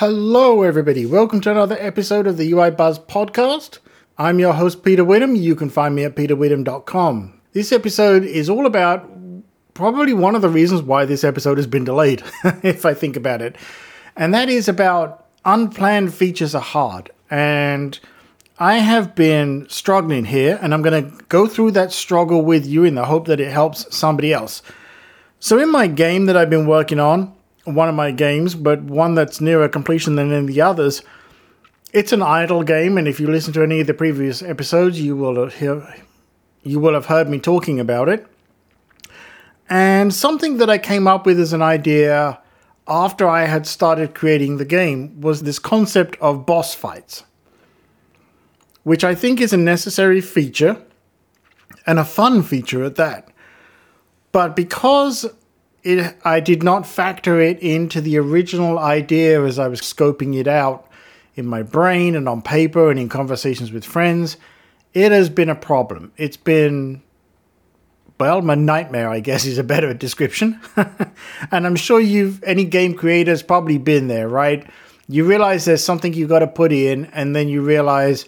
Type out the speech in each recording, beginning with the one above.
Hello everybody, welcome to another episode of the UIBuzz podcast. I'm your host Peter Widham, you can find me at peterwidham.com. This episode is all about probably one of the reasons why this episode has been delayed, if I think about it. And that is about unplanned features are hard. And I have been struggling here, and I'm going to go through that struggle with you in the hope that it helps somebody else. So in my game that I've been working on, one of my games, but one that's nearer completion than any of the others. It's an idle game, and if you listen to any of the previous episodes, you will have heard me talking about it. And something that I came up with as an idea after I had started creating the game was this concept of boss fights, which I think is a necessary feature and a fun feature at that. But because I did not factor it into the original idea as I was scoping it out in my brain and on paper and in conversations with friends, it has been a problem. It's been, well, my nightmare, I guess, is a better description. And I'm sure any game creator's probably been there, right? You realize there's something you got to put in, and then you realize,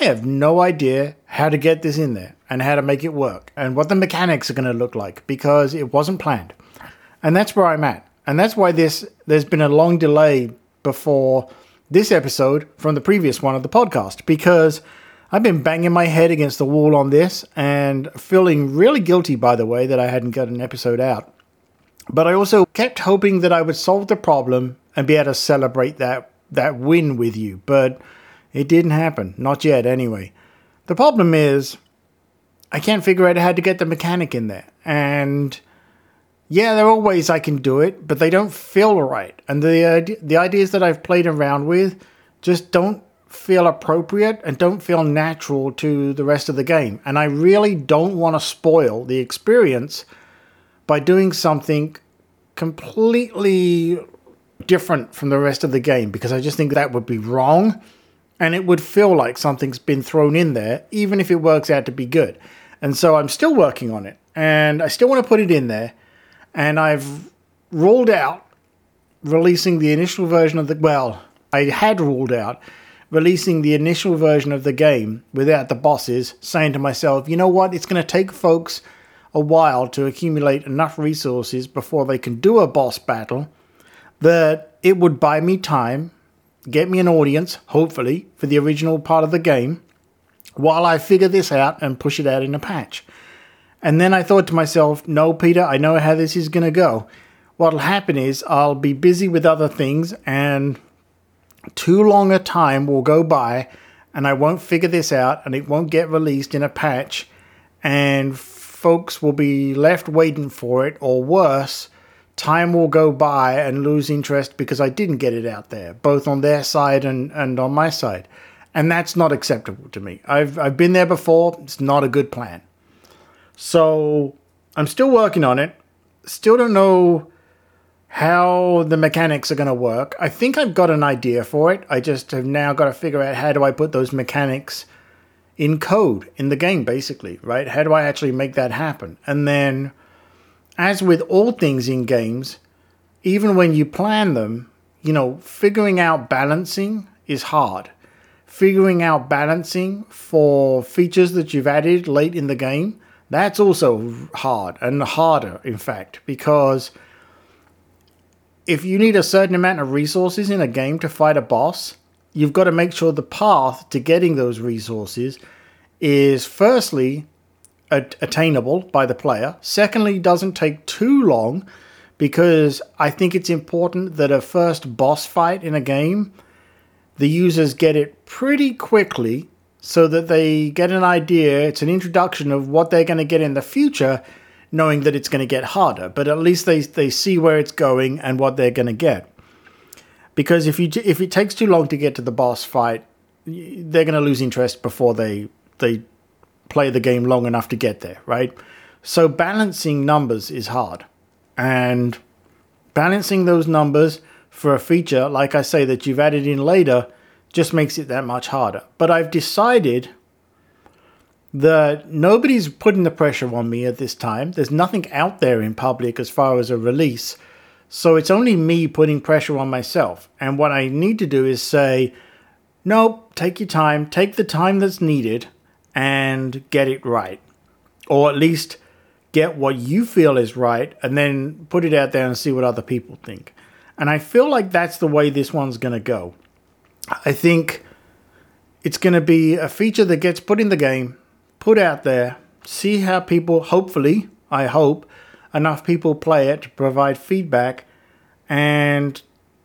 I have no idea how to get this in there and how to make it work and what the mechanics are going to look like because it wasn't planned. And that's where I'm at. And that's why there's been a long delay before this episode from the previous one of the podcast, because I've been banging my head against the wall on this and feeling really guilty, by the way, that I hadn't got an episode out. But I also kept hoping that I would solve the problem and be able to celebrate that win with you. But it didn't happen. Not yet, anyway. The problem is I can't figure out how to get the mechanic in there. And yeah, there are ways I can do it, but they don't feel right. And the ideas that I've played around with just don't feel appropriate and don't feel natural to the rest of the game. And I really don't want to spoil the experience by doing something completely different from the rest of the game, because I just think that would be wrong and it would feel like something's been thrown in there, even if it works out to be good. And so I'm still working on it, and I still want to put it in there. And I've ruled out releasing the initial version of the game without the bosses, saying to myself, you know what, it's going to take folks a while to accumulate enough resources before they can do a boss battle that it would buy me time, get me an audience, hopefully, for the original part of the game, while I figure this out and push it out in a patch. And then I thought to myself, no, Peter, I know how this is going to go. What'll happen is I'll be busy with other things and too long a time will go by and I won't figure this out and it won't get released in a patch and folks will be left waiting for it, or worse, time will go by and lose interest because I didn't get it out there, both on their side and on my side. And that's not acceptable to me. I've been there before. It's not a good plan. So I'm still working on it, still don't know how the mechanics are going to work. I think I've got an idea for it. I just have now got to figure out how do I put those mechanics in code in the game, basically, right? How do I actually make that happen? And then, as with all things in games, even when you plan them, you know, figuring out balancing is hard. Figuring out balancing for features that you've added late in the game, that's also hard, and harder, in fact, because if you need a certain amount of resources in a game to fight a boss, you've got to make sure the path to getting those resources is, firstly, attainable by the player. Secondly, doesn't take too long, because I think it's important that a first boss fight in a game, the users get it pretty quickly, so that they get an idea, it's an introduction of what they're going to get in the future, knowing that it's going to get harder. But at least they see where it's going and what they're going to get. Because if it takes too long to get to the boss fight, they're going to lose interest before they play the game long enough to get there, right? So balancing numbers is hard. And balancing those numbers for a feature, like I say, that you've added in later, just makes it that much harder. But I've decided that nobody's putting the pressure on me at this time. There's nothing out there in public as far as a release So it's only me putting pressure on myself. And what I need to do is say, nope, take your time, take the time that's needed and get it right. Or at least get what you feel is right and then put it out there and see what other people think. And I feel like that's the way this one's going to go. I think it's going to be a feature that gets put in the game, put out there, see how people, hopefully, I hope, enough people play it to provide feedback, and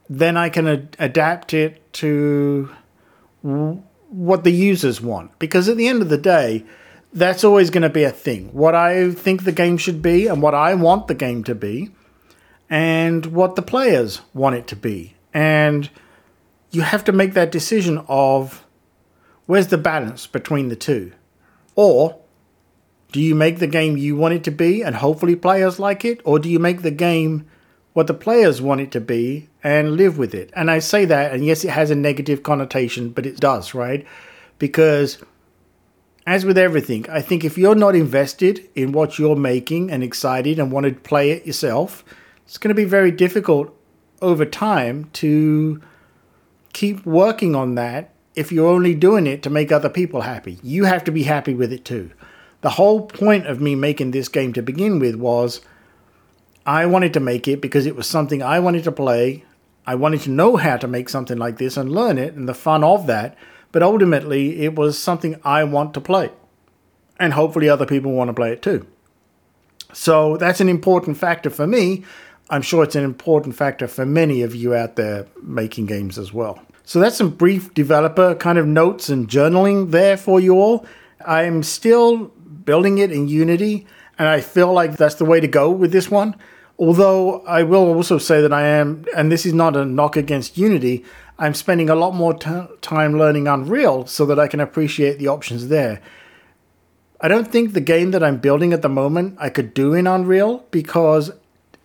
then I can adapt it to what the users want. Because at the end of the day, that's always going to be a thing. What I think the game should be and what I want the game to be and what the players want it to be. And you have to make that decision of where's the balance between the two? Or do you make the game you want it to be and hopefully players like it? Or do you make the game what the players want it to be and live with it? And I say that, and yes, it has a negative connotation, but it does, right? Because as with everything, I think if you're not invested in what you're making and excited and want to play it yourself, it's going to be very difficult over time to keep working on that if you're only doing it to make other people happy. You have to be happy with it too. The whole point of me making this game to begin with was I wanted to make it because it was something I wanted to play. I wanted to know how to make something like this and learn it and the fun of that. But ultimately, it was something I want to play. And hopefully other people want to play it too. So that's an important factor for me. I'm sure it's an important factor for many of you out there making games as well. So that's some brief developer kind of notes and journaling there for you all. I'm still building it in Unity, and I feel like that's the way to go with this one. Although I will also say that I am, and this is not a knock against Unity, I'm spending a lot more time learning Unreal so that I can appreciate the options there. I don't think the game that I'm building at the moment I could do in Unreal, because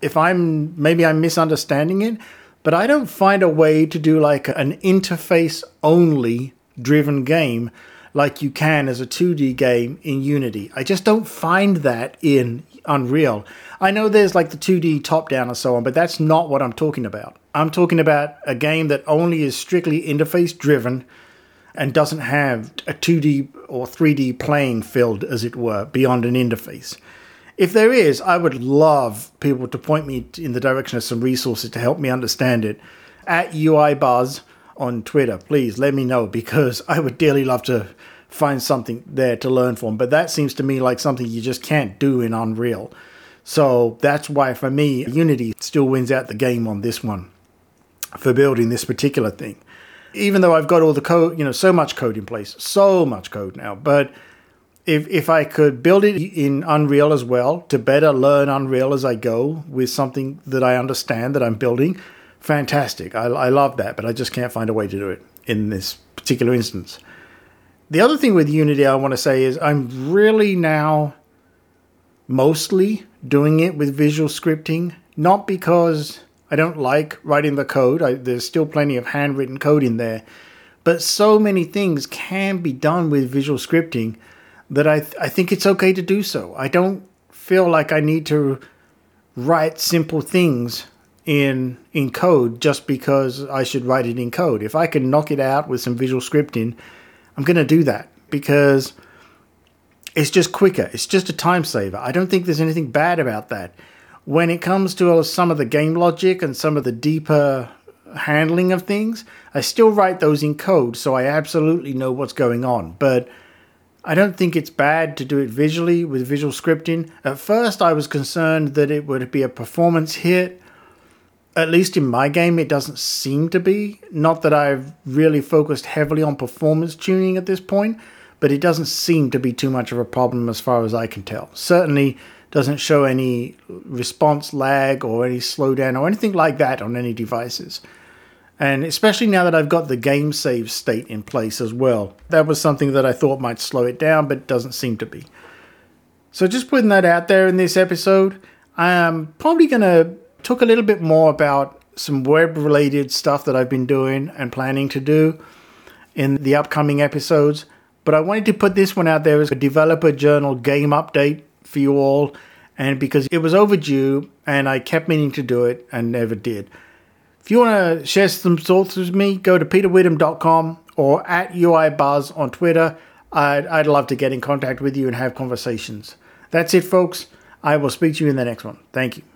if I'm, maybe I'm misunderstanding it, but I don't find a way to do like an interface only driven game like you can as a 2D game in Unity. I just don't find that in Unreal. I know there's like the 2D top-down and so on, but that's not what I'm talking about. I'm talking about a game that only is strictly interface-driven and doesn't have a 2D or 3D playing field, as it were, beyond an interface. If there is, I would love people to point me in the direction of some resources to help me understand it. At UIBuzz on Twitter, please let me know, because I would dearly love to find something there to learn from. But that seems to me like something you just can't do in Unreal. So that's why for me, Unity still wins out the game on this one for building this particular thing. Even though I've got all the code, so much code in place, so much code now. But if I could build it in Unreal as well to better learn Unreal as I go with something that I understand that I'm building, fantastic. I love that, but I just can't find a way to do it in this particular instance. The other thing with Unity I want to say is I'm really now mostly doing it with visual scripting, not because I don't like writing the code. There's still plenty of handwritten code in there, but so many things can be done with visual scripting that I think it's okay to do so. I don't feel like I need to write simple things in code just because I should write it in code. If I can knock it out with some visual scripting, I'm going to do that because it's just quicker. It's just a time saver. I don't think there's anything bad about that. When it comes to some of the game logic and some of the deeper handling of things, I still write those in code, so I absolutely know what's going on. But I don't think it's bad to do it visually with visual scripting. At first, I was concerned that it would be a performance hit. At least in my game, it doesn't seem to be. Not that I've really focused heavily on performance tuning at this point, but it doesn't seem to be too much of a problem as far as I can tell. Certainly doesn't show any response lag or any slowdown or anything like that on any devices. And especially now that I've got the game save state in place as well. That was something that I thought might slow it down, but doesn't seem to be. So just putting that out there in this episode, I'm probably going to talk a little bit more about some web-related stuff that I've been doing and planning to do in the upcoming episodes. But I wanted to put this one out there as a developer journal game update for you all and because it was overdue and I kept meaning to do it and never did. If you want to share some thoughts with me, go to peterwidham.com or at UIBuzz on Twitter. I'd love to get in contact with you and have conversations. That's it, folks. I will speak to you in the next one. Thank you.